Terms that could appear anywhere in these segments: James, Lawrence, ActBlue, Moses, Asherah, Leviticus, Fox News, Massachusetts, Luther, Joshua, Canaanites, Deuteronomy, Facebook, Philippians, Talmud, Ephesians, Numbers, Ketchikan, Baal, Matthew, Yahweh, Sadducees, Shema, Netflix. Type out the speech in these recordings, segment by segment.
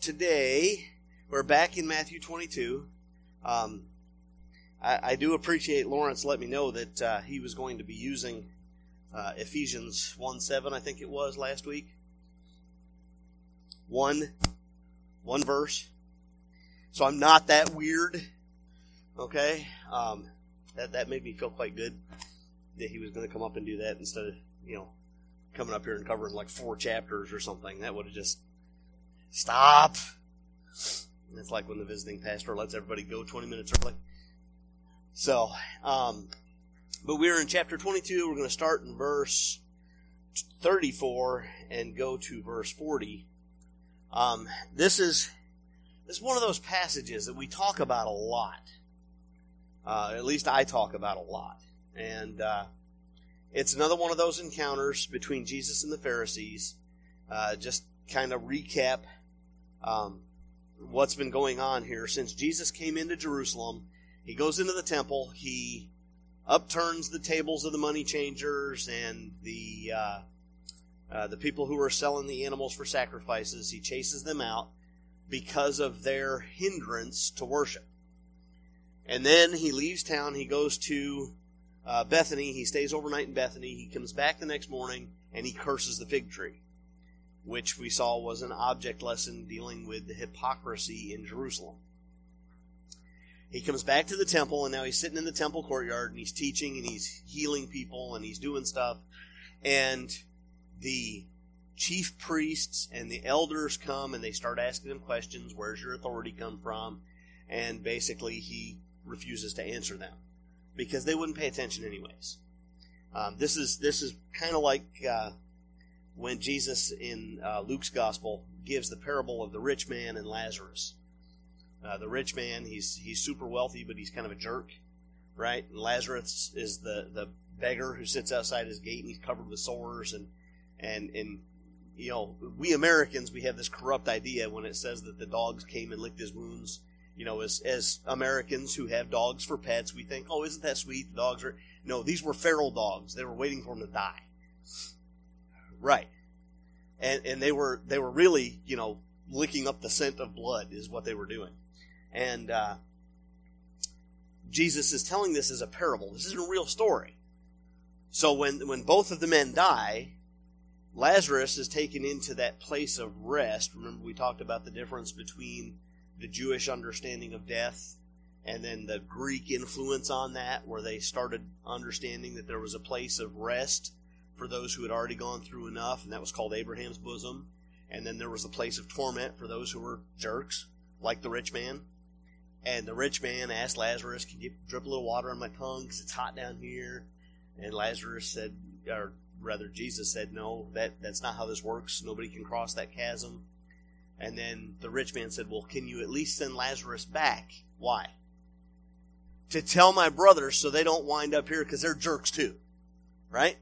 today, we're back in Matthew 22. I do appreciate Lawrence let me know that he was going to be using Ephesians 1:7, I think it was, last week. One verse. So I'm not that weird, okay? That made me feel quite good that he was going to come up and do that instead of, coming up here and covering like 4 chapters or something. That would have just, stop. And it's like when the visiting pastor lets everybody go 20 minutes early. So, but we're in chapter 22. We're going to start in verse 34 and go to verse 40. This is one of those passages that we talk about a lot. At least I talk about a lot. And it's another one of those encounters between Jesus and the Pharisees. Just kind of recap what's been going on here. Since Jesus came into Jerusalem, he goes into the temple, he upturns the tables of the money changers and the people who are selling the animals for sacrifices. He chases them out because of their hindrance to worship. And then he leaves town, he goes to Bethany, he stays overnight in Bethany, he comes back the next morning, and he curses the fig tree, which we saw was an object lesson dealing with the hypocrisy in Jerusalem. He comes back to the temple, and now he's sitting in the temple courtyard, and he's teaching, and he's healing people, and he's doing stuff. And the chief priests and the elders come, and they start asking him questions. Where's your authority come from? And basically, he refuses to answer them, because they wouldn't pay attention anyways. This is kind of like when Jesus in Luke's gospel gives the parable of the rich man and Lazarus. The rich man, he's super wealthy, but he's kind of a jerk, right? And Lazarus is the beggar who sits outside his gate, and he's covered with sores. And we Americans, we have this corrupt idea when it says that the dogs came and licked his wounds. As Americans who have dogs for pets, we think, oh, isn't that sweet? The dogs are... No, these were feral dogs. They were waiting for him to die. Right. And they were really, licking up the scent of blood is what they were doing. And Jesus is telling this as a parable. This isn't a real story. So when both of the men die, Lazarus is taken into that place of rest. Remember, we talked about the difference between the Jewish understanding of death and then the Greek influence on that, where they started understanding that there was a place of rest for those who had already gone through enough, and that was called Abraham's bosom. And then there was a place of torment for those who were jerks, like the rich man. And the rich man asked Lazarus, can you drip a little water on my tongue because it's hot down here? And Lazarus said, or rather Jesus said, no, that's not how this works. Nobody can cross that chasm. And then the rich man said, well, can you at least send Lazarus back? Why? To tell my brothers so they don't wind up here because they're jerks too. Right?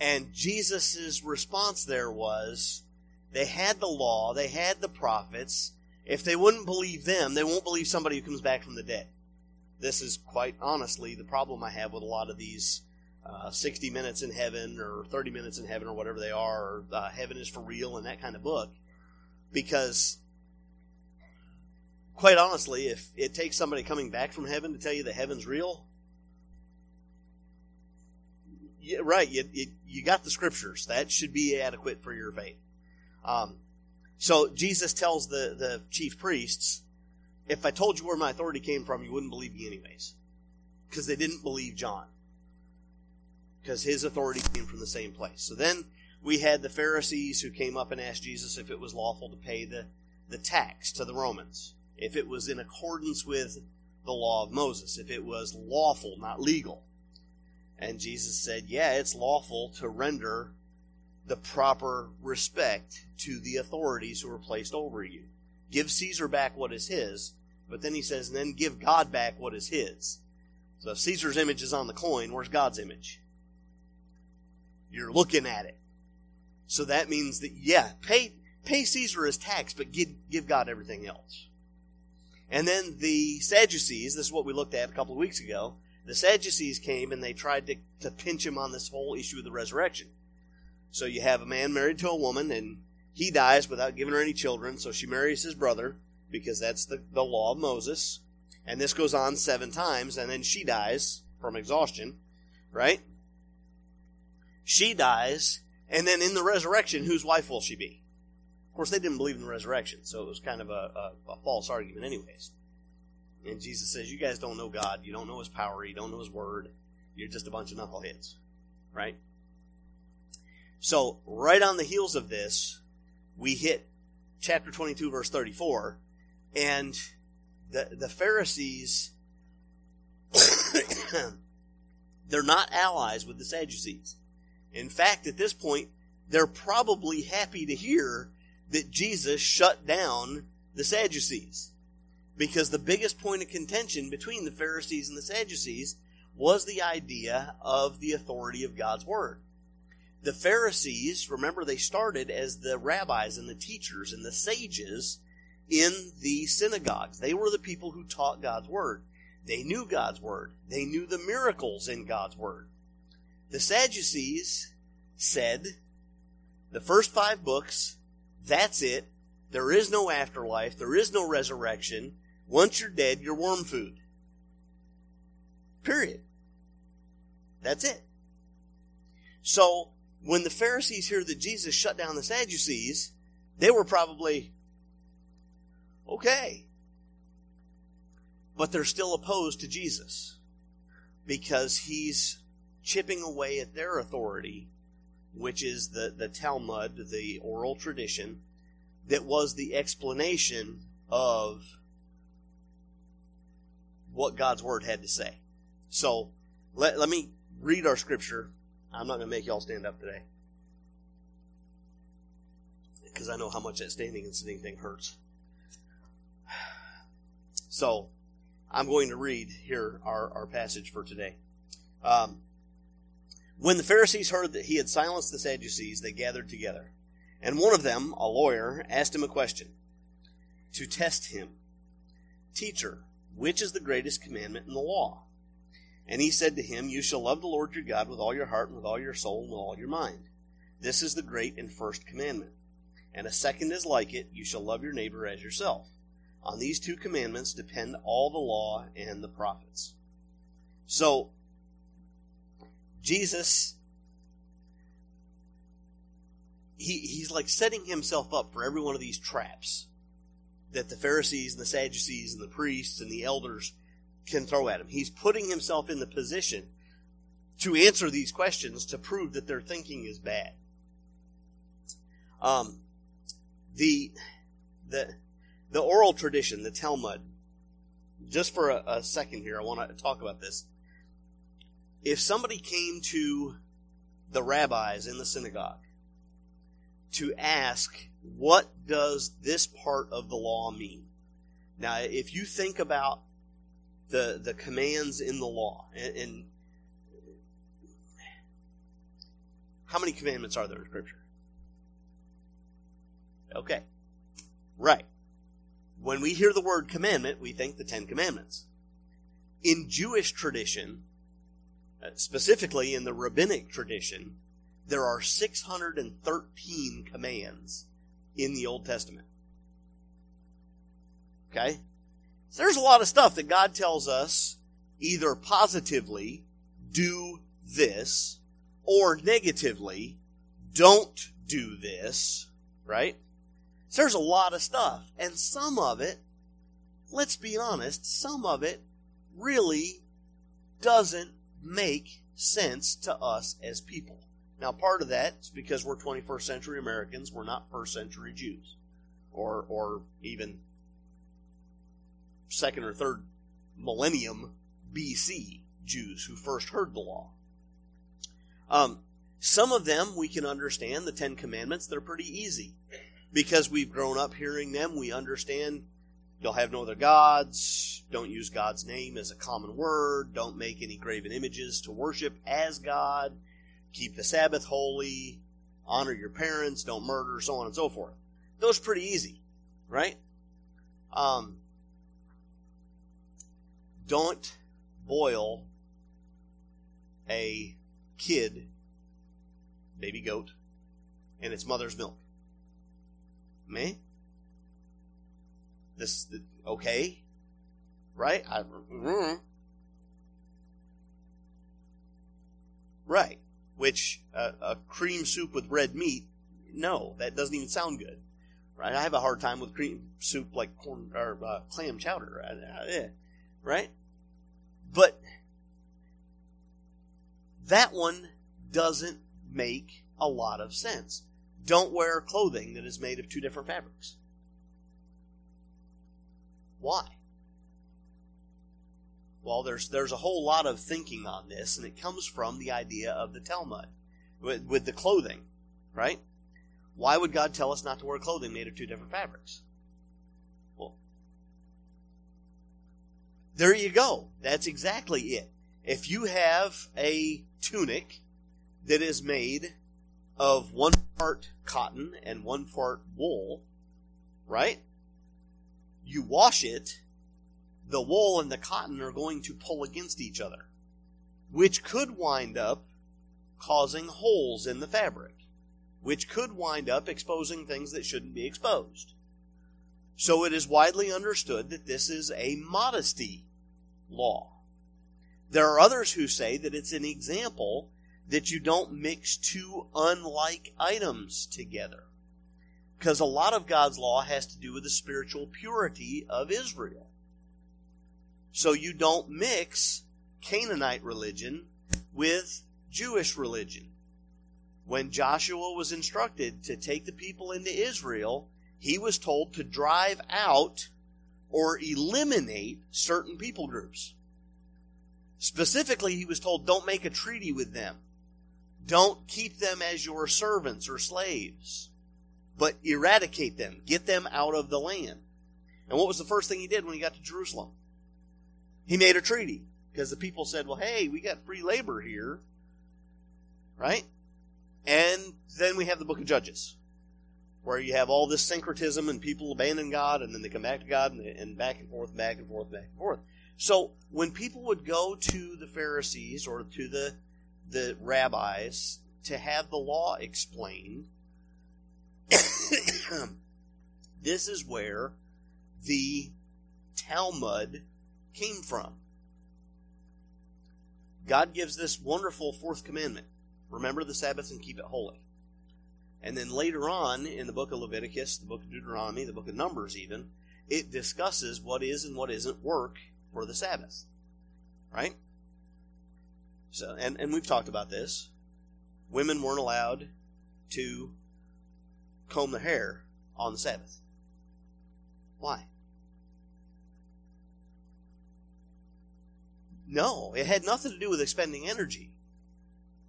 And Jesus' response there was, they had the law, they had the prophets. If they wouldn't believe them, they won't believe somebody who comes back from the dead. This is quite honestly the problem I have with a lot of these 60 Minutes in Heaven or 30 Minutes in Heaven or whatever they are, or Heaven is for Real and that kind of book. Because, quite honestly, if it takes somebody coming back from heaven to tell you that heaven's real, you got the scriptures. That should be adequate for your faith. So Jesus tells the chief priests, if I told you where my authority came from, you wouldn't believe me anyways. Because they didn't believe John. Because his authority came from the same place. So then... we had the Pharisees who came up and asked Jesus if it was lawful to pay the tax to the Romans, if it was in accordance with the law of Moses, if it was lawful, not legal. And Jesus said, yeah, it's lawful to render the proper respect to the authorities who are placed over you. Give Caesar back what is his, but then he says, and then give God back what is his. So if Caesar's image is on the coin, where's God's image? You're looking at it. So that means that, yeah, pay Caesar his tax, but give God everything else. And then the Sadducees, this is what we looked at a couple of weeks ago, the Sadducees came and they tried to pinch him on this whole issue of the resurrection. So you have a man married to a woman, and He dies without giving her any children, so she marries his brother, because that's the law of Moses. And this goes on 7 times, and then she dies from exhaustion, right? She dies, and then in the resurrection, whose wife will she be? Of course, they didn't believe in the resurrection, so it was kind of a false argument anyways. And Jesus says, you guys don't know God, you don't know his power, you don't know his word, you're just a bunch of knuckleheads, right? So, right on the heels of this, we hit chapter 22, verse 34, and the Pharisees, they're not allies with the Sadducees. In fact, at this point, they're probably happy to hear that Jesus shut down the Sadducees. Because the biggest point of contention between the Pharisees and the Sadducees was the idea of the authority of God's word. The Pharisees, remember, they started as the rabbis and the teachers and the sages in the synagogues. They were the people who taught God's word. They knew God's word. They knew the miracles in God's word. The Sadducees said, the first 5 books, that's it. There is no afterlife. There is no resurrection. Once you're dead, you're worm food. Period. That's it. So, when the Pharisees hear that Jesus shut down the Sadducees, they were probably, okay. But they're still opposed to Jesus, because he's chipping away at their authority, which is the Talmud, the oral tradition, that was the explanation of what God's word had to say. So, let me read our scripture. I'm not going to make y'all stand up today, because I know how much that standing and sitting thing hurts. So, I'm going to read here our passage for today. When the Pharisees heard that he had silenced the Sadducees, they gathered together. And one of them, a lawyer, asked him a question to test him. Teacher, which is the greatest commandment in the law? And he said to him, you shall love the Lord your God with all your heart and with all your soul and with all your mind. This is the great and first commandment. And a second is like it, you shall love your neighbor as yourself. On these 2 commandments depend all the law and the prophets. So, Jesus, he's like setting himself up for every one of these traps that the Pharisees and the Sadducees and the priests and the elders can throw at him. He's putting himself in the position to answer these questions to prove that their thinking is bad. The oral tradition, the Talmud, just for a second here, I want to talk about this. If somebody came to the rabbis in the synagogue to ask, what does this part of the law mean? Now, if you think about the commands in the law, and how many commandments are there in Scripture? Okay, right. When we hear the word commandment, we think the 10 commandments. In Jewish tradition, specifically in the rabbinic tradition, there are 613 commands in the Old Testament. Okay? So there's a lot of stuff that God tells us either positively, do this, or negatively, don't do this, right? So there's a lot of stuff. And some of it, let's be honest, some of it really doesn't make sense to us as people. Now, part of that is because we're 21st century Americans. We're not first century Jews, or even second or third millennium BC Jews who first heard the law. Some of them we can understand. The 10 Commandments, they're pretty easy because we've grown up hearing them. We understand you'll have no other gods, don't use God's name as a common word, don't make any graven images to worship as God, keep the Sabbath holy, honor your parents, don't murder, so on and so forth. Those are pretty easy, right? Don't boil a kid, baby goat, in its mother's milk. meh. Okay, right? Right, which a cream soup with red meat, no, that doesn't even sound good, right? I have a hard time with cream soup like corn or clam chowder, right? But that one doesn't make a lot of sense. Don't wear clothing that is made of two different fabrics. Why? Well, there's a whole lot of thinking on this, and it comes from the idea of the Talmud, with the clothing, right? Why would God tell us not to wear clothing made of two different fabrics? Well, there you go. That's exactly it. If you have a tunic that is made of one part cotton and one part wool, right? You wash it, the wool and the cotton are going to pull against each other, which could wind up causing holes in the fabric, which could wind up exposing things that shouldn't be exposed. So it is widely understood that this is a modesty law. There are others who say that it's an example that you don't mix two unlike items together, because a lot of God's law has to do with the spiritual purity of Israel. So you don't mix Canaanite religion with Jewish religion. When Joshua was instructed to take the people into Israel, he was told to drive out or eliminate certain people groups. Specifically, he was told, don't make a treaty with them. Don't keep them as your servants or slaves, but eradicate them. Get them out of the land. And what was the first thing he did when he got to Jerusalem? He made a treaty, because the people said, well, hey, we got free labor here, right? And then we have the book of Judges, where you have all this syncretism and people abandon God, and then they come back to God, and back and forth, back and forth, back and forth. So when people would go to the Pharisees or to the rabbis to have the law explained, this is where the Talmud came from. God gives this wonderful fourth commandment. Remember the Sabbath and keep it holy. And then later on in the book of Leviticus, the book of Deuteronomy, the book of Numbers even, it discusses what is and what isn't work for the Sabbath. Right? So, and we've talked about this. Women weren't allowed to comb their hair on the Sabbath. Why? No, it had nothing to do with expending energy.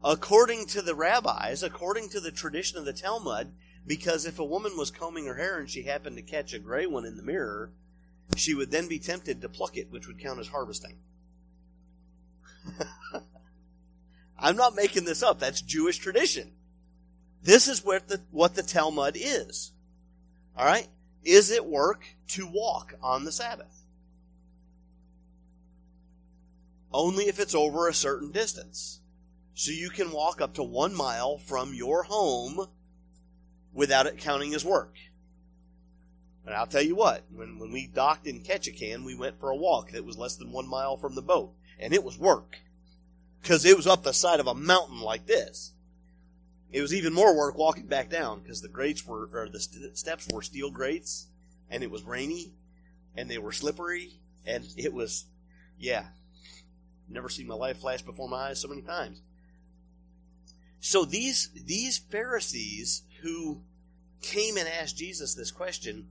According to the rabbis, according to the tradition of the Talmud, because if a woman was combing her hair and she happened to catch a gray one in the mirror, she would then be tempted to pluck it, which would count as harvesting. I'm not making this up. That's Jewish tradition. This is what the Talmud is. All right? Is it work to walk on the Sabbath? Only if it's over a certain distance. So you can walk up to 1 mile from your home without it counting as work. And I'll tell you what, when we docked in Ketchikan, we went for a walk that was less than 1 mile from the boat. And it was work. Because it was up the side of a mountain like this. It was even more work walking back down, because the steps were steel grates, and it was rainy, and they were slippery, and it was, yeah. Never seen my life flash before my eyes so many times. So these Pharisees who came and asked Jesus this question,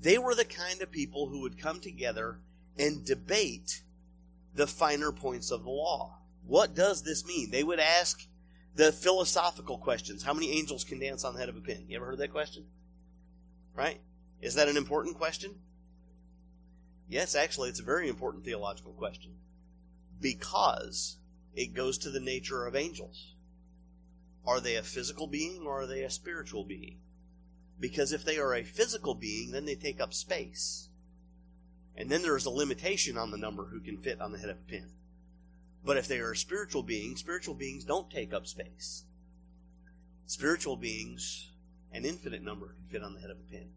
they were the kind of people who would come together and debate the finer points of the law. What does this mean? They would ask the philosophical questions. How many angels can dance on the head of a pin? You ever heard that question? Right? Is that an important question? Yes, actually, it's a very important theological question, because it goes to the nature of angels. Are they a physical being or are they a spiritual being? Because if they are a physical being, then they take up space. And then there is a limitation on the number who can fit on the head of a pin. But if they are a spiritual being, spiritual beings don't take up space. Spiritual beings, an infinite number can fit on the head of a pin.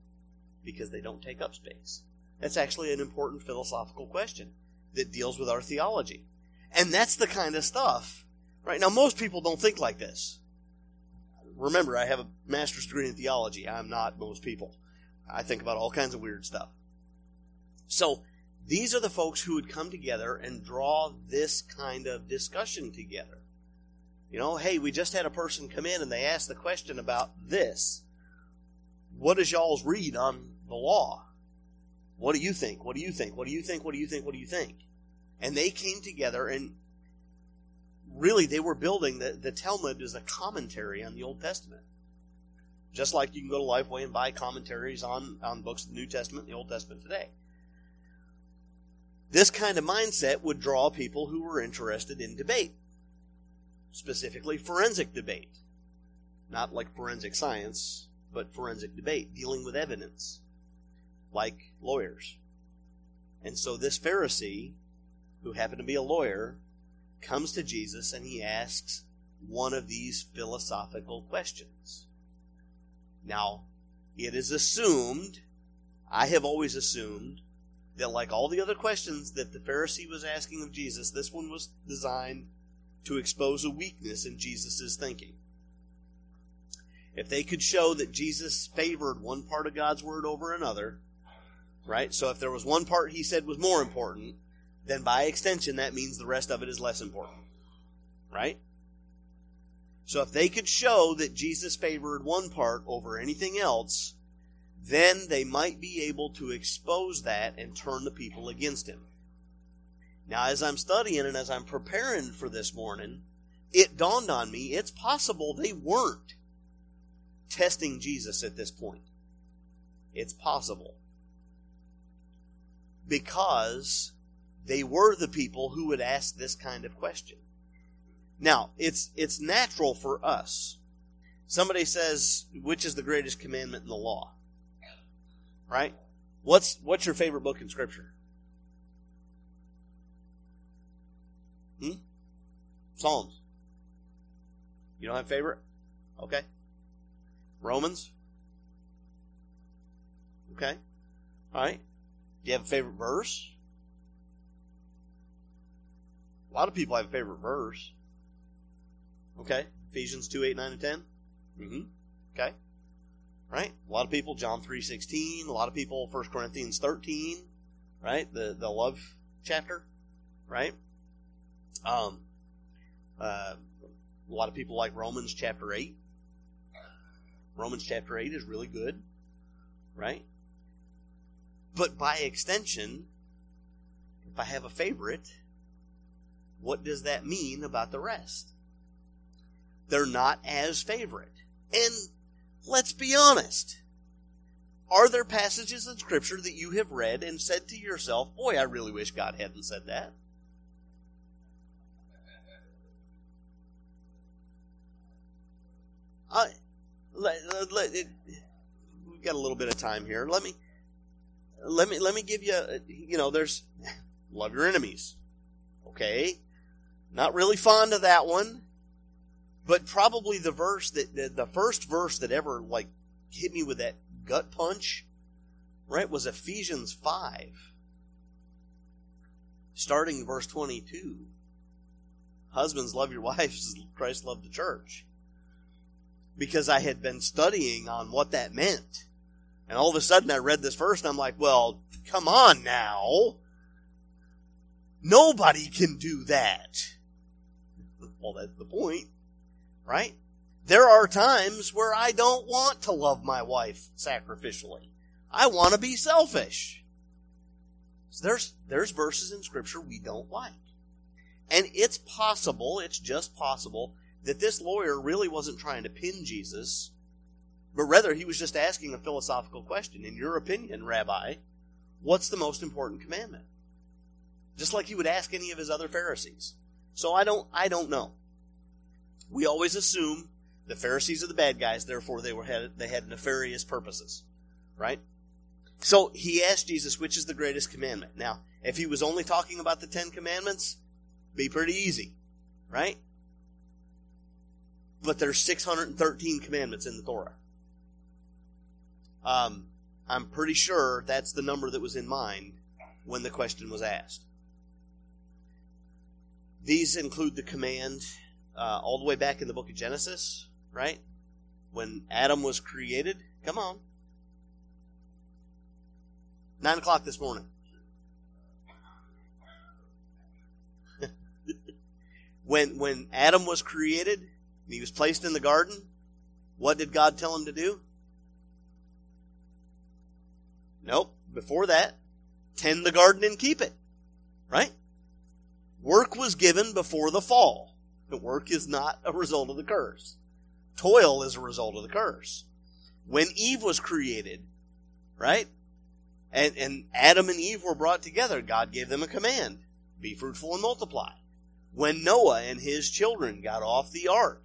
because they don't take up space? That's actually an important philosophical question that deals with our theology. And that's the kind of stuff, right? Now, most people don't think like this. Remember, I have a master's degree in theology. I'm not most people. I think about all kinds of weird stuff. So these are the folks who would come together and draw this kind of discussion together. You know, hey, we just had a person come in and they asked the question about this. What is y'all's read on the law? What do you think? What do you think? What do you think? What do you think? What do you think? And they came together, and really they were building the Talmud as a commentary on the Old Testament. Just like you can go to Lifeway and buy commentaries on books of the New Testament and the Old Testament today. This kind of mindset would draw people who were interested in debate, specifically forensic debate. Not like forensic science, but forensic debate, dealing with evidence, like lawyers. And so this Pharisee, who happened to be a lawyer, comes to Jesus and he asks one of these philosophical questions. Now, it is assumed, I have always assumed, that like all the other questions that the Pharisee was asking of Jesus, this one was designed to expose a weakness in Jesus' thinking. If they could show that Jesus favored one part of God's word over another, right? So if there was one part he said was more important, then by extension that means the rest of it is less important, right? So if they could show that Jesus favored one part over anything else, then they might be able to expose that and turn the people against him. Now, as I'm studying and as I'm preparing for this morning, it dawned on me it's possible they weren't testing Jesus at this point. It's possible. Because they were the people who would ask this kind of question. Now, it's natural for us. Somebody says, which is the greatest commandment in the law? Right? What's your favorite book in Scripture? Psalms. You don't have a favorite? Okay. Romans? Okay. All right. Do you have a favorite verse? A lot of people have a favorite verse. Okay. Ephesians 2, 8, 9, and 10? Okay. Right? A lot of people, John 3:16. A lot of people, 1 Corinthians 13. Right? The love chapter. Right? A lot of people like Romans chapter 8. Romans chapter 8 is really good. Right? But by extension, if I have a favorite, what does that mean about the rest? They're not as favorite. And let's be honest. Are there passages in Scripture that you have read and said to yourself, boy, I really wish God hadn't said that? We've got a little bit of time here. Let me give you, there's love your enemies. Okay. Not really fond of that one. But probably the verse that the first verse that ever hit me with that gut punch, right, was Ephesians 5, starting verse 22. Husbands, love your wives as Christ loved the church. Because I had been studying on what that meant, and all of a sudden I read this verse, and I'm like, well, come on now, nobody can do that. Well, that's the point. Right? There are times where I don't want to love my wife sacrificially. I want to be selfish. So there's verses in Scripture we don't like. And it's possible, it's just possible, that this lawyer really wasn't trying to pin Jesus, but rather he was just asking a philosophical question. In your opinion, Rabbi, what's the most important commandment? Just like he would ask any of his other Pharisees. So I don't know. We always assume the Pharisees are the bad guys, therefore they had nefarious purposes, right? So he asked Jesus, which is the greatest commandment? Now, if he was only talking about the 10 commandments, be pretty easy, right? But there's 613 commandments in the Torah. I'm pretty sure that's the number that was in mind when the question was asked. These include the command all the way back in the book of Genesis, right? When Adam was created. Come on. 9 o'clock this morning. When Adam was created and he was placed in the garden, what did God tell him to do? Nope. Before that, tend the garden and keep it. Right? Work was given before the fall. The work is not a result of the curse. Toil is a result of the curse. When Eve was created, right? And Adam and Eve were brought together, God gave them a command. Be fruitful and multiply. When Noah and his children got off the ark,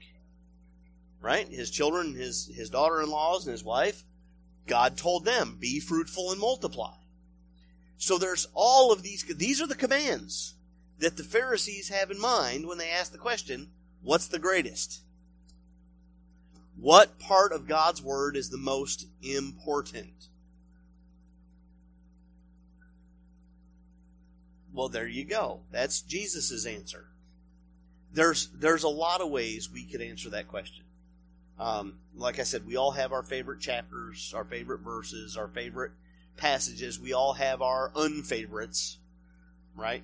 right? His children, his daughter-in-laws and his wife, God told them, be fruitful and multiply. So there's all of these. These are the commands that the Pharisees have in mind when they ask the question, what's the greatest? What part of God's word is the most important? Well, there you go. That's Jesus' answer. There's a lot of ways we could answer that question. Like I said, we all have our favorite chapters, our favorite verses, our favorite passages. We all have our unfavorites, right?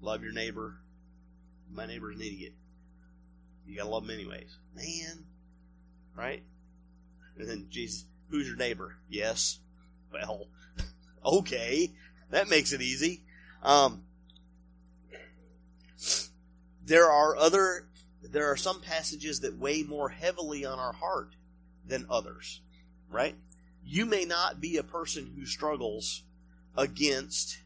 Love your neighbor. My neighbor's an idiot. You gotta love him anyways. Man, right? And then Jesus, who's your neighbor? Yes. Well, okay. That makes it easy. There are some passages that weigh more heavily on our heart than others, right? You may not be a person who struggles against,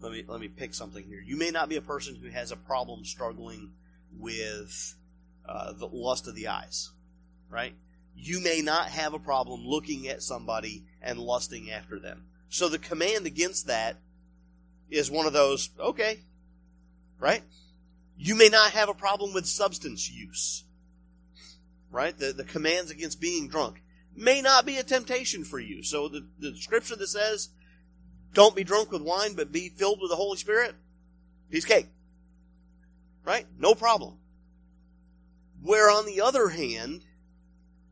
let me pick something here. You may not be a person who has a problem struggling with the lust of the eyes, right? You may not have a problem looking at somebody and lusting after them. So the command against that is one of those, okay, right? You may not have a problem with substance use, right? The commands against being drunk may not be a temptation for you. So the scripture that says, don't be drunk with wine, but be filled with the Holy Spirit, piece of cake, right? No problem. Where on the other hand,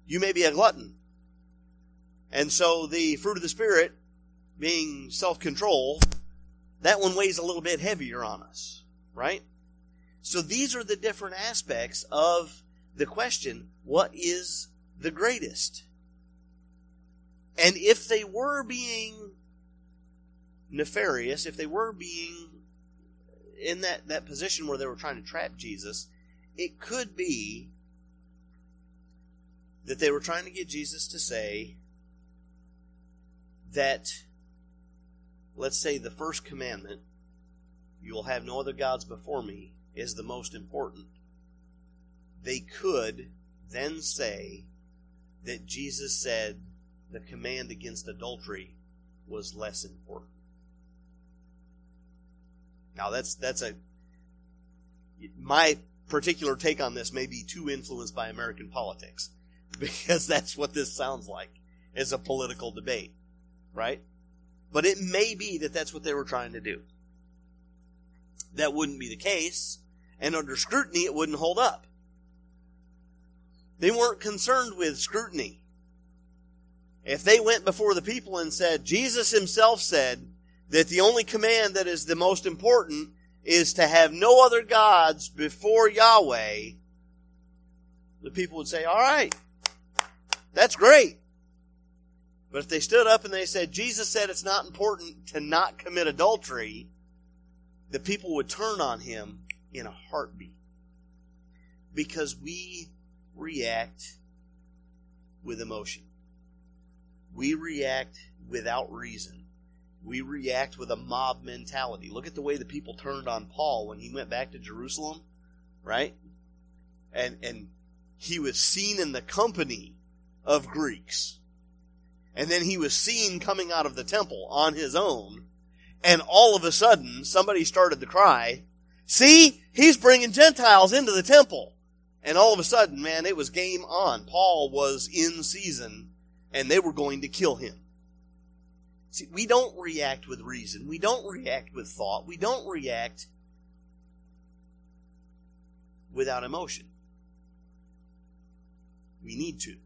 you may be a glutton. And so the fruit of the Spirit, being self-control, that one weighs a little bit heavier on us, right? So these are the different aspects of the question, what is the greatest? And if they were being nefarious, if they were being in that position where they were trying to trap Jesus, it could be that they were trying to get Jesus to say that, let's say, the first commandment, you will have no other gods before me, is the most important. They could then say that Jesus said the command against adultery was less important. Now my particular take on this may be too influenced by American politics, because that's what this sounds like, is a political debate, right? But it may be that that's what they were trying to do. That wouldn't be the case, and under scrutiny it wouldn't hold up. They weren't concerned with scrutiny. If they went before the people and said, Jesus himself said that the only command that is the most important is to have no other gods before Yahweh, the people would say, all right, that's great. But if they stood up and they said, Jesus said it's not important to not commit adultery, the people would turn on him in a heartbeat. Because we react with emotion. We react without reason. We react with a mob mentality. Look at the way the people turned on Paul when he went back to Jerusalem, right? And he was seen in the company of Greeks. And then he was seen coming out of the temple on his own. And all of a sudden, somebody started to cry, see, he's bringing Gentiles into the temple. And all of a sudden, man, it was game on. Paul was in season, and they were going to kill him. See, we don't react with reason. We don't react with thought. We don't react without emotion. We need to.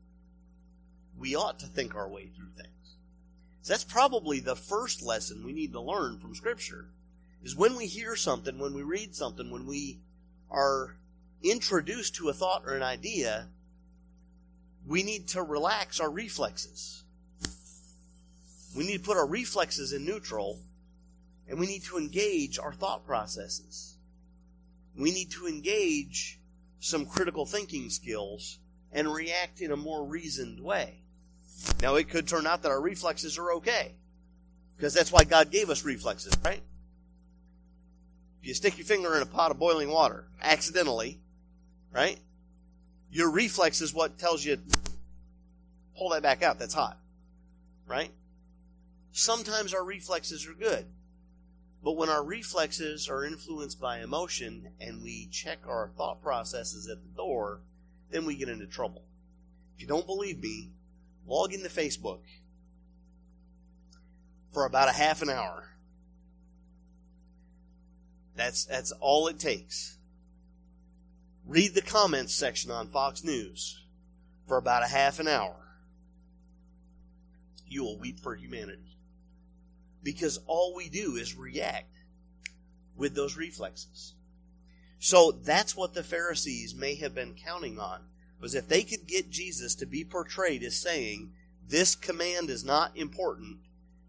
We ought to think our way through things. So that's probably the first lesson we need to learn from Scripture, is when we hear something, when we read something, when we are introduced to a thought or an idea, we need to relax our reflexes. We need to put our reflexes in neutral, and we need to engage our thought processes. We need to engage some critical thinking skills and react in a more reasoned way. Now, it could turn out that our reflexes are okay, because that's why God gave us reflexes, right? If you stick your finger in a pot of boiling water accidentally, right? Your reflex is what tells you, pull that back out, that's hot, right? Sometimes our reflexes are good, but when our reflexes are influenced by emotion and we check our thought processes at the door, then we get into trouble. If you don't believe me, log into Facebook for about a half an hour. That's all it takes. Read the comments section on Fox News for about a half an hour. You will weep for humanity. Because all we do is react with those reflexes. So that's what the Pharisees may have been counting on, was if they could get Jesus to be portrayed as saying, this command is not important,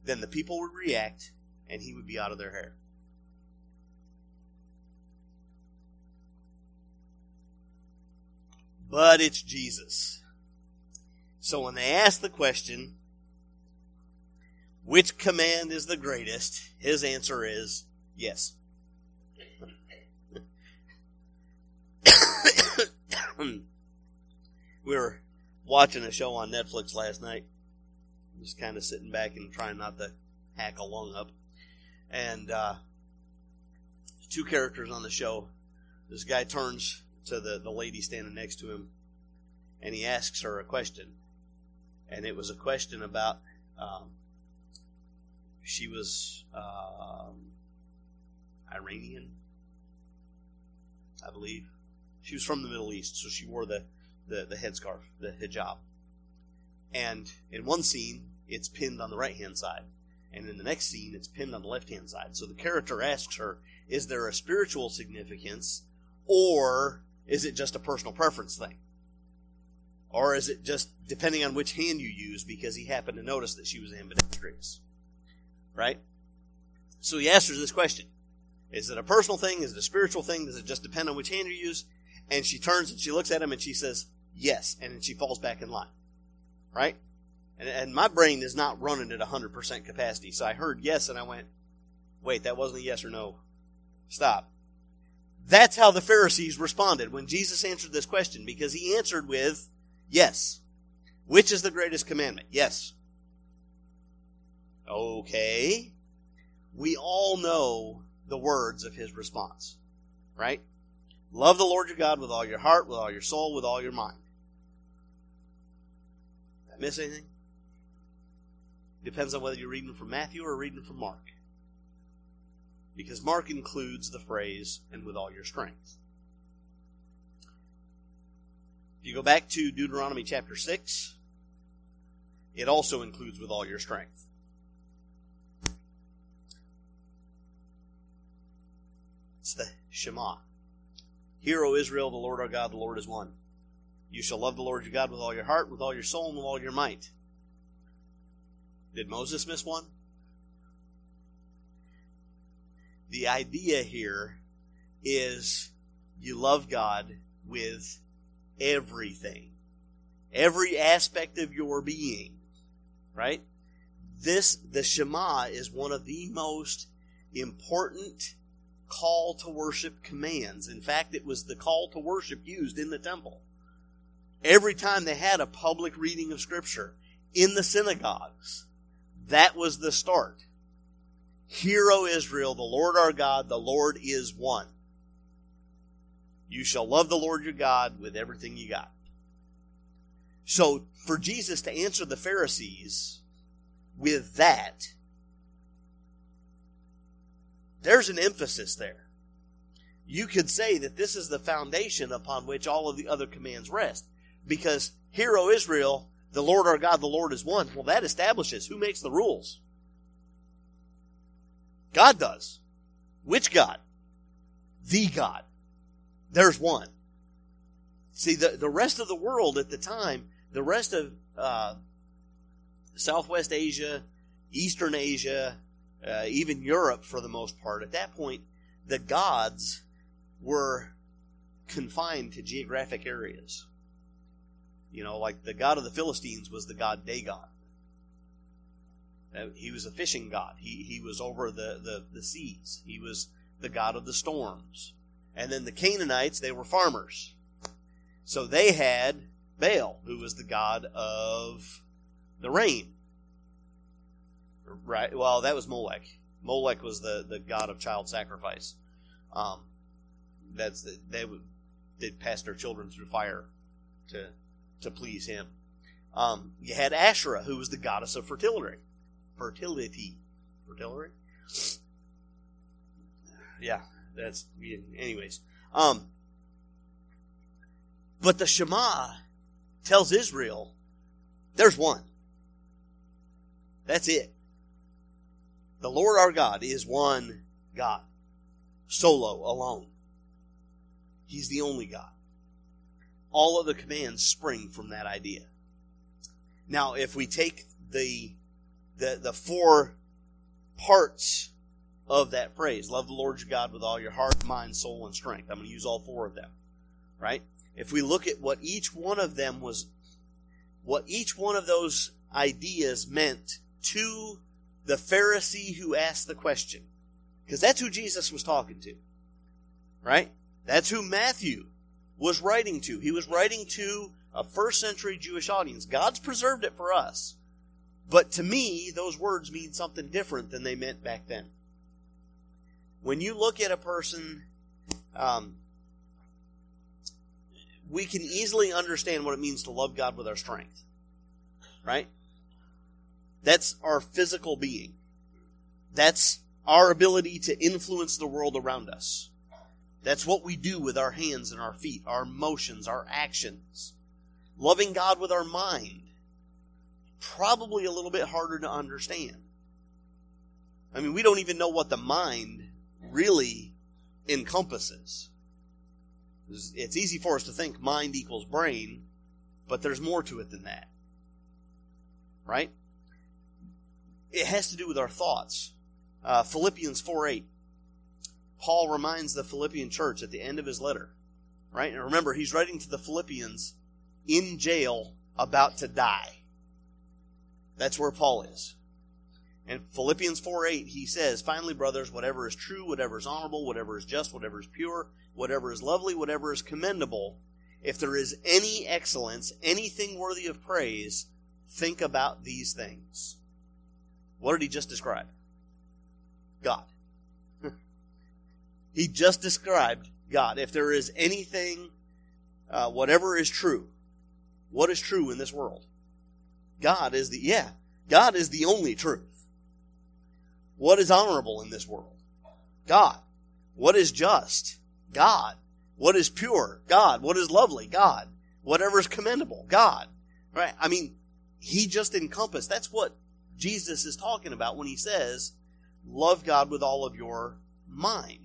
then the people would react and he would be out of their hair. But it's Jesus. So when they ask the question, which command is the greatest? His answer is yes. We were watching a show on Netflix last night. Just kind of sitting back and trying not to hack a lung up. And two characters on the show. This guy turns to the lady standing next to him, and he asks her a question. And it was a question about, she was Iranian, I believe. She was from the Middle East, so she wore the headscarf, the hijab. And in one scene, it's pinned on the right-hand side. And in the next scene, it's pinned on the left-hand side. So the character asks her, is there a spiritual significance, or is it just a personal preference thing? Or is it just depending on which hand you use, because he happened to notice that she was ambidextrous? Right? So he asked her this question. Is it a personal thing? Is it a spiritual thing? Does it just depend on which hand you use? And she turns and she looks at him and she says, yes. And then she falls back in line. Right? And my brain is not running at 100% capacity. So I heard yes and I went, wait, that wasn't a yes or no. Stop. That's how the Pharisees responded when Jesus answered this question, because he answered with, yes. Which is the greatest commandment? Yes. Okay. We all know the words of his response, right? Love the Lord your God with all your heart, with all your soul, with all your mind. Did I miss anything? Depends on whether you're reading from Matthew or reading from Mark. Because Mark includes the phrase, and with all your strength. If you go back to Deuteronomy chapter 6, it also includes with all your strength. It's the Shema. Hear, O Israel, the Lord our God, the Lord is one. You shall love the Lord your God with all your heart, with all your soul, and with all your might. Did Moses miss one? The idea here is you love God with everything. Every aspect of your being. Right? The Shema is one of the most important call to worship commands. In fact, it was the call to worship used in the temple. Every time they had a public reading of Scripture in the synagogues, that was the start. Hear, O Israel, the Lord our God, the Lord is one. You shall love the Lord your God with everything you got. So for Jesus to answer the Pharisees with that, there's an emphasis there. You could say that this is the foundation upon which all of the other commands rest. Because, hear, O Israel, the Lord our God, the Lord is one. Well, that establishes who makes the rules. God does. Which God? The God. There's one. See, the rest of the world at the time, the rest of Southwest Asia, Eastern Asia, even Europe for the most part, at that point, the gods were confined to geographic areas. You know, like the god of the Philistines was the god Dagon. He was a fishing god. He was over the seas. He was the god of the storms. And then the Canaanites, they were farmers. So they had Baal, who was the god of the rain. Right? Well, that was Molech. Molech was the god of child sacrifice. They'd pass their children through fire to please him. You had Asherah, who was the goddess of fertility. Fertility. Yeah, that's... Anyways. But the Shema tells Israel, there's one. That's it. The Lord our God is one God. Solo, alone. He's the only God. All of the commands spring from that idea. Now, if we take the four parts of that phrase, love the Lord your God with all your heart, mind, soul, and strength. I'm going to use all four of them. Right? If we look at what each one of those ideas meant to the Pharisee who asked the question. Because that's who Jesus was talking to. Right? That's who Matthew was writing to. He was writing to a first century Jewish audience. God's preserved it for us. But to me, those words mean something different than they meant back then. When you look at a person, we can easily understand what it means to love God with our strength. Right? That's our physical being. That's our ability to influence the world around us. That's what we do with our hands and our feet, our motions, our actions. Loving God with our mind, probably a little bit harder to understand. I mean, we don't even know what the mind really encompasses. It's easy for us to think mind equals brain, but there's more to it than that. Right? It has to do with our thoughts. Philippians 4:8. Paul reminds the Philippian church at the end of his letter. Right? And remember, he's writing to the Philippians in jail, about to die. That's where Paul is. In Philippians 4:8, he says, "Finally, brothers, whatever is true, whatever is honorable, whatever is just, whatever is pure, whatever is lovely, whatever is commendable, if there is any excellence, anything worthy of praise, think about these things." What did he just describe? God. He just described God. If there is anything, whatever is true, what is true in this world? God is the only truth. What is honorable in this world? God. What is just? God. What is pure? God. What is lovely? God. Whatever is commendable? God. Right? I mean, he just encompassed. That's what Jesus is talking about when he says, love God with all of your mind.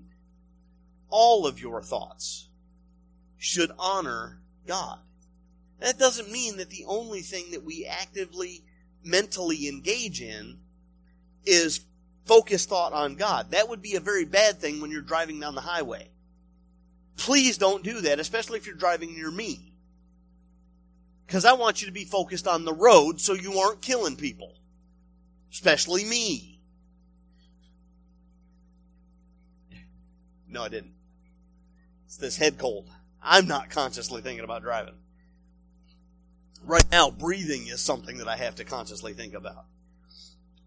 All of your thoughts should honor God. That doesn't mean that the only thing that we actively, mentally engage in is focused thought on God. That would be a very bad thing when you're driving down the highway. Please don't do that, especially if you're driving near me. Because I want you to be focused on the road so you aren't killing people. Especially me. No, I didn't. It's this head cold. I'm not consciously thinking about driving. Right now, breathing is something that I have to consciously think about.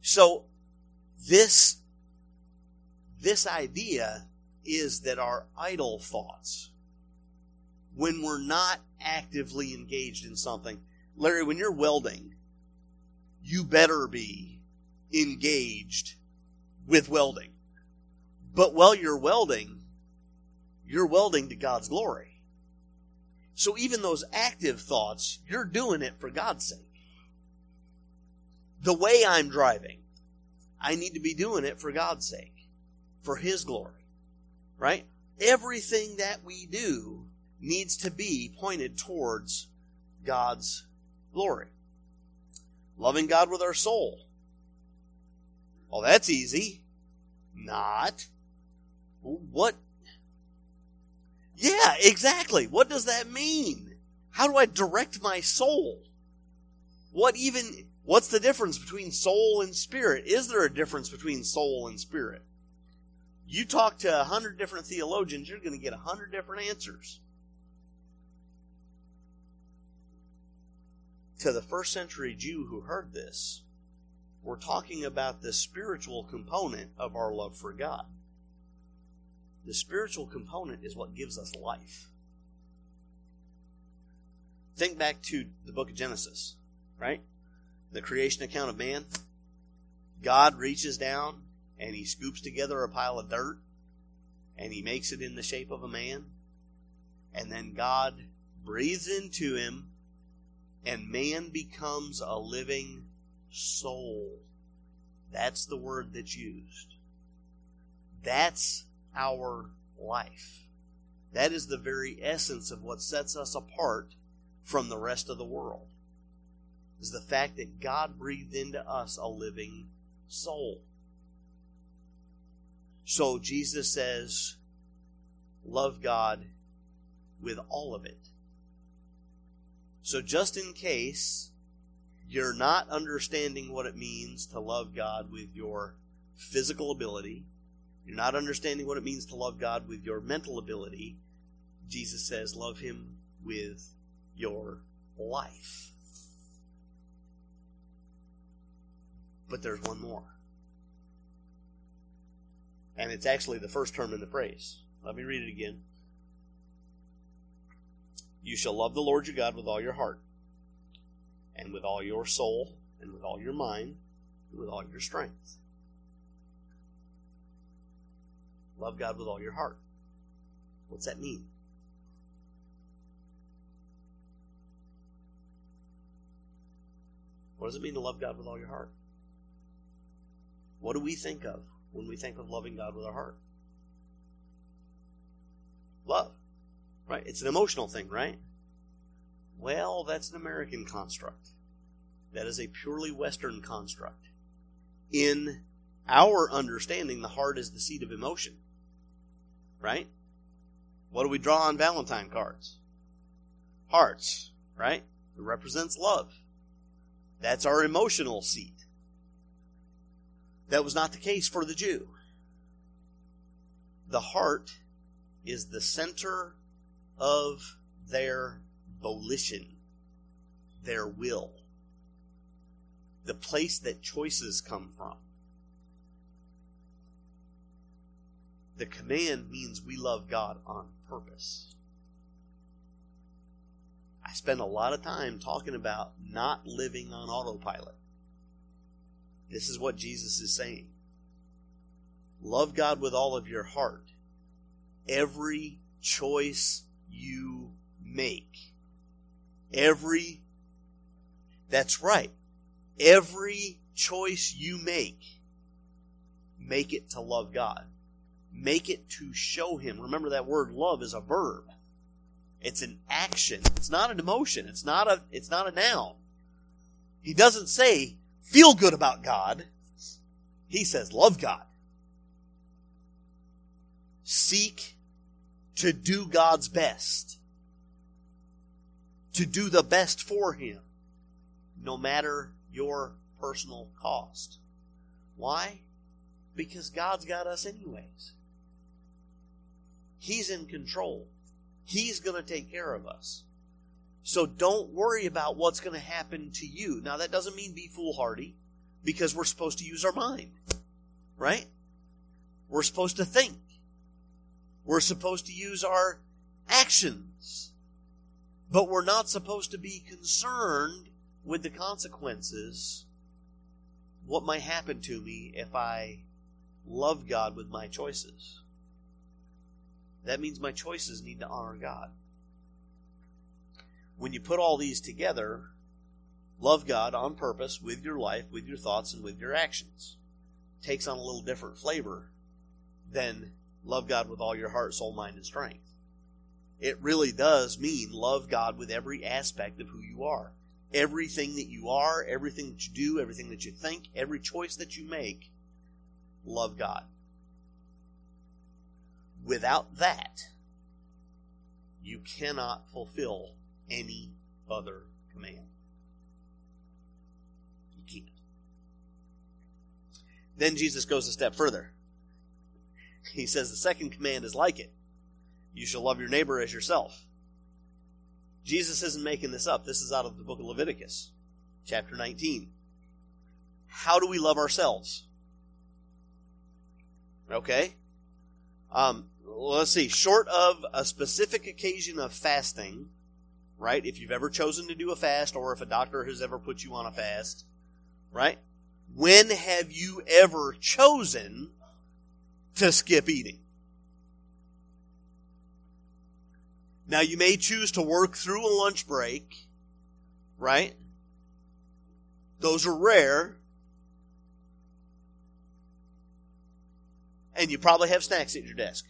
So, this idea is that our idle thoughts, when we're not actively engaged in something. Larry, when you're welding, you better be engaged with welding. But while you're welding to God's glory. So even those active thoughts, you're doing it for God's sake. The way I'm driving, I need to be doing it for God's sake, for His glory, right? Everything that we do needs to be pointed towards God's glory. Loving God with our soul. Oh, that's easy. Not. What? Yeah, exactly. What does that mean? How do I direct my soul? What's the difference between soul and spirit? Is there a difference between soul and spirit? You talk to 100 different theologians, you're going to get 100 different answers. To the first century Jew who heard this, we're talking about the spiritual component of our love for God. The spiritual component is what gives us life. Think back to the book of Genesis, right? The creation account of man. God reaches down and He scoops together a pile of dirt and He makes it in the shape of a man. And then God breathes into him and man becomes a living soul. That's the word that's used. That's our life. That is the very essence of what sets us apart from the rest of the world. Is the fact that God breathed into us a living soul. So Jesus says, love God with all of it. So just in case you're not understanding what it means to love God with your physical ability, you're not understanding what it means to love God with your mental ability, Jesus says, love Him with your life. But there's one more. And it's actually the first term in the phrase. Let me read it again. You shall love the Lord your God with all your heart, and with all your soul, and with all your mind, and with all your strength. Love God with all your heart. What's that mean? What does it mean to love God with all your heart? What do we think of when we think of loving God with our heart? Love, right? It's an emotional thing, right? Well, that's an American construct. That is a purely Western construct. In our understanding, the heart is the seat of emotion, right? What do we draw on Valentine cards? Hearts, right? It represents love. That's our emotional seat. That was not the case for the Jew. The heart is the center of their volition, their will, the place that choices come from. The command means we love God on purpose. I spend a lot of time talking about not living on autopilot. This is what Jesus is saying. Love God with all of your heart. Every choice you make. That's right. Every choice you make, make it to love God. Make it to show Him. Remember that word love is a verb. It's an action. It's not an emotion. It's not a noun. He doesn't say, feel good about God. He says, love God. Seek to do God's best. To do the best for Him. No matter your personal cost. Why? Because God's got us anyways. He's in control. He's going to take care of us. So don't worry about what's going to happen to you. Now, that doesn't mean be foolhardy, because we're supposed to use our mind, right? We're supposed to think. We're supposed to use our actions. But we're not supposed to be concerned with the consequences, what might happen to me if I love God with my choices. That means my choices need to honor God. When you put all these together, love God on purpose with your life, with your thoughts, and with your actions, takes on a little different flavor than love God with all your heart, soul, mind, and strength. It really does mean love God with every aspect of who you are. Everything that you are, everything that you do, everything that you think, every choice that you make, love God. Without that, you cannot fulfill any other command. You can't. Then Jesus goes a step further. He says the second command is like it. You shall love your neighbor as yourself. Jesus isn't making this up. This is out of the book of Leviticus, chapter 19. How do we love ourselves? Okay. Let's see. Short of a specific occasion of fasting, right? If you've ever chosen to do a fast or if a doctor has ever put you on a fast, right? When have you ever chosen to skip eating? Now, you may choose to work through a lunch break, right? Those are rare. And you probably have snacks at your desk,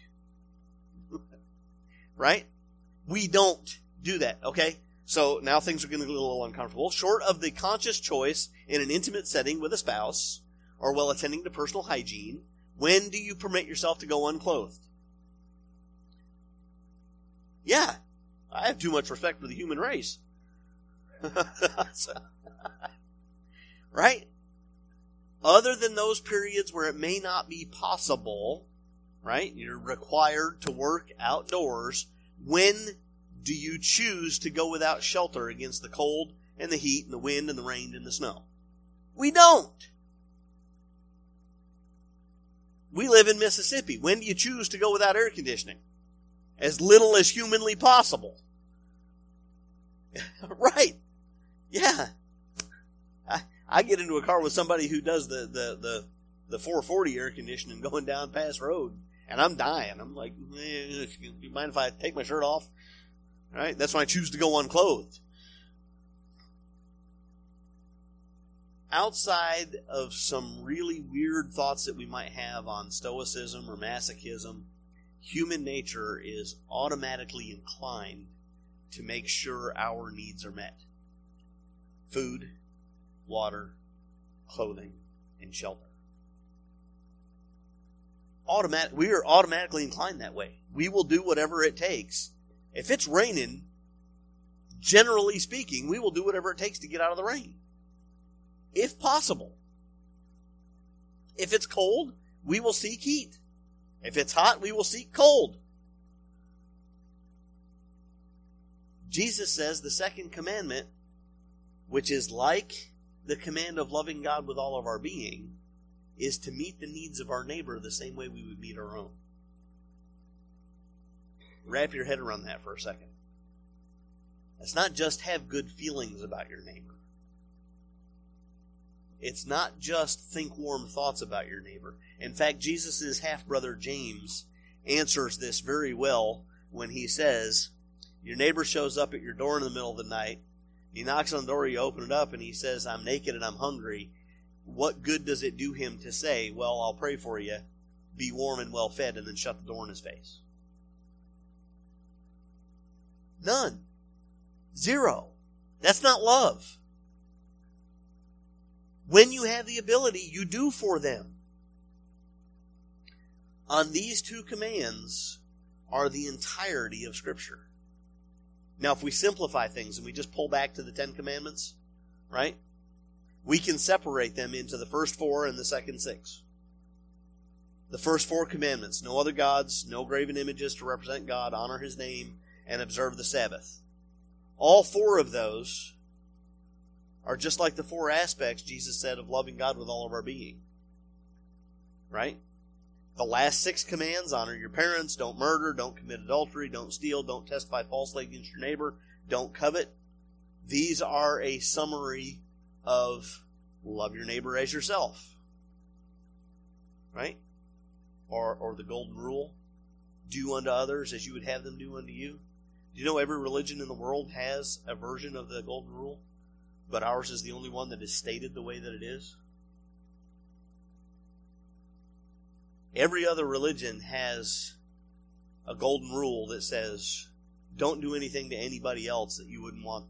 right? We don't do that, okay? So now things are going to get a little uncomfortable. Short of the conscious choice in an intimate setting with a spouse or while attending to personal hygiene, when do you permit yourself to go unclothed? Yeah, I have too much respect for the human race. Right? Other than those periods where it may not be possible, right? You're required to work outdoors. When do you choose to go without shelter against the cold and the heat and the wind and the rain and the snow? We don't. We live in Mississippi. When do you choose to go without air conditioning? As little as humanly possible. Right. Yeah. I get into a car with somebody who does the 440 air conditioning going down Pass Road, and I'm dying. I'm like, do you mind if I take my shirt off? All right? That's when I choose to go unclothed. Outside of some really weird thoughts that we might have on stoicism or masochism, human nature is automatically inclined to make sure our needs are met. Food, water, clothing, and shelter. We are automatically inclined that way. We will do whatever it takes. If it's raining, generally speaking, we will do whatever it takes to get out of the rain. If possible. If it's cold, we will seek heat. If it's hot, we will seek cold. Jesus says the second commandment, which is like the command of loving God with all of our being, is to meet the needs of our neighbor the same way we would meet our own. Wrap your head around that for a second. It's not just have good feelings about your neighbor. It's not just think warm thoughts about your neighbor. In fact, Jesus' half-brother James answers this very well when he says, your neighbor shows up at your door in the middle of the night. He knocks on the door, you open it up, and he says, I'm naked and I'm hungry. What good does it do him to say, well, I'll pray for you, be warm and well-fed, and then shut the door in his face? None. Zero. That's not love. When you have the ability, you do for them. On these two commands are the entirety of Scripture. Now, if we simplify things and we just pull back to the Ten Commandments, right? We can separate them into the first four and the second six. The first four commandments, no other gods, no graven images to represent God, honor His name, and observe the Sabbath. All four of those are just like the four aspects, Jesus said, of loving God with all of our being. Right? The last six commands, honor your parents, don't murder, don't commit adultery, don't steal, don't testify falsely against your neighbor, don't covet. These are a summary of love your neighbor as yourself, right? Or the golden rule, do unto others as you would have them do unto you. Do you know every religion in the world has a version of the golden rule, but ours is the only one that is stated the way that it is? Every other religion has a golden rule that says, don't do anything to anybody else that you wouldn't want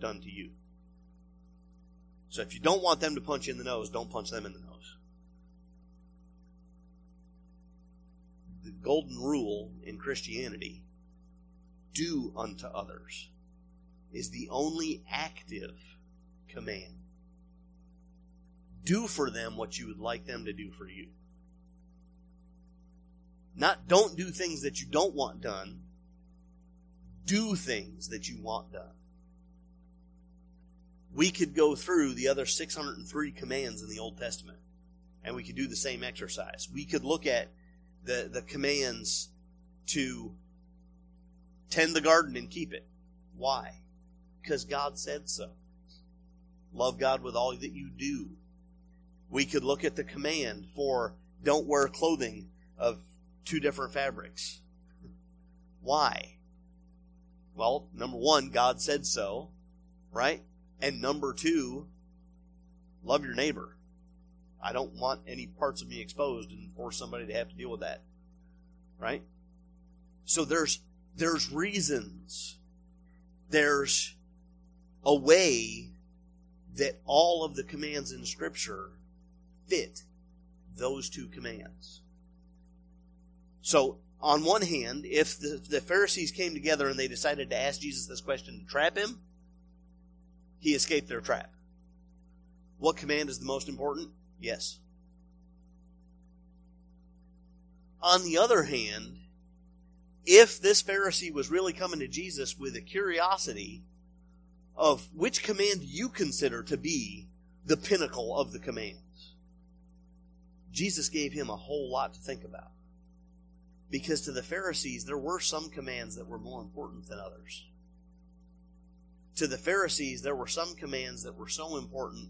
done to you. So if you don't want them to punch you in the nose, don't punch them in the nose. The golden rule in Christianity, do unto others, is the only active command. Do for them what you would like them to do for you. Not don't do things that you don't want done. Do things that you want done. We could go through the other 603 commands in the Old Testament, and we could do the same exercise. We could look at the commands to tend the garden and keep it. Why? Because God said so. Love God with all that you do. We could look at the command for don't wear clothing of two different fabrics. Why? Well, number one, God said so, right? And number two, love your neighbor. I don't want any parts of me exposed and force somebody to have to deal with that, right? So there's reasons. There's a way that all of the commands in Scripture fit those two commands. So, on one hand, if the Pharisees came together and they decided to ask Jesus this question to trap him, he escaped their trap. What command is the most important? Yes. On the other hand, if this Pharisee was really coming to Jesus with a curiosity of which command you consider to be the pinnacle of the commands, Jesus gave him a whole lot to think about. Because to the Pharisees, there were some commands that were more important than others. To the Pharisees, there were some commands that were so important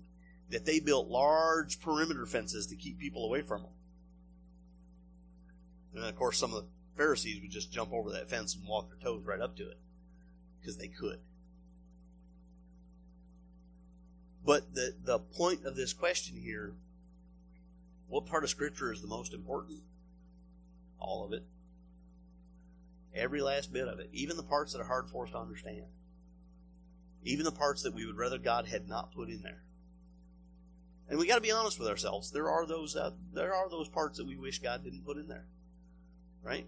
that they built large perimeter fences to keep people away from them. And of course, some of the Pharisees would just jump over that fence and walk their toes right up to it, because they could. But the point of this question here, what part of Scripture is the most important? All of it. Every last bit of it. Even the parts that are hard for us to understand. Even the parts that we would rather God had not put in there. And we got to be honest with ourselves. There are those parts that we wish God didn't put in there. Right?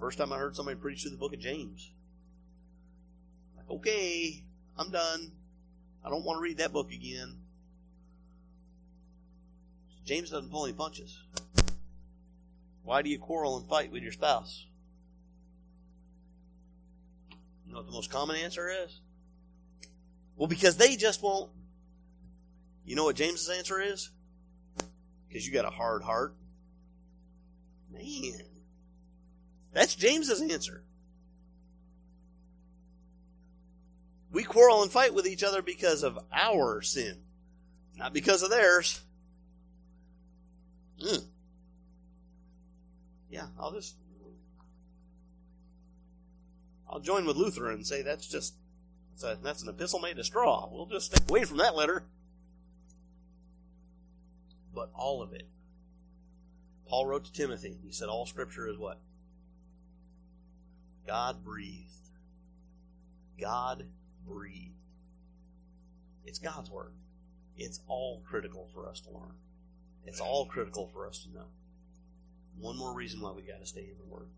First time I heard somebody preach through the book of James. Like, okay, I'm done. I don't want to read that book again. James doesn't pull any punches. Why do you quarrel and fight with your spouse? You know what the most common answer is? Well, because they just won't. You know what James's answer is? Because you got a hard heart. Man. That's James's answer. We quarrel and fight with each other because of our sin, not because of theirs. Yeah, I'll join with Luther and say that's an epistle made of straw. We'll just stay away from that letter. But all of it. Paul wrote to Timothy. He said all Scripture is what? God-breathed. God-breathed. It's God's Word. It's all critical for us to learn. It's all critical for us to know. One more reason why we got to stay in the Word.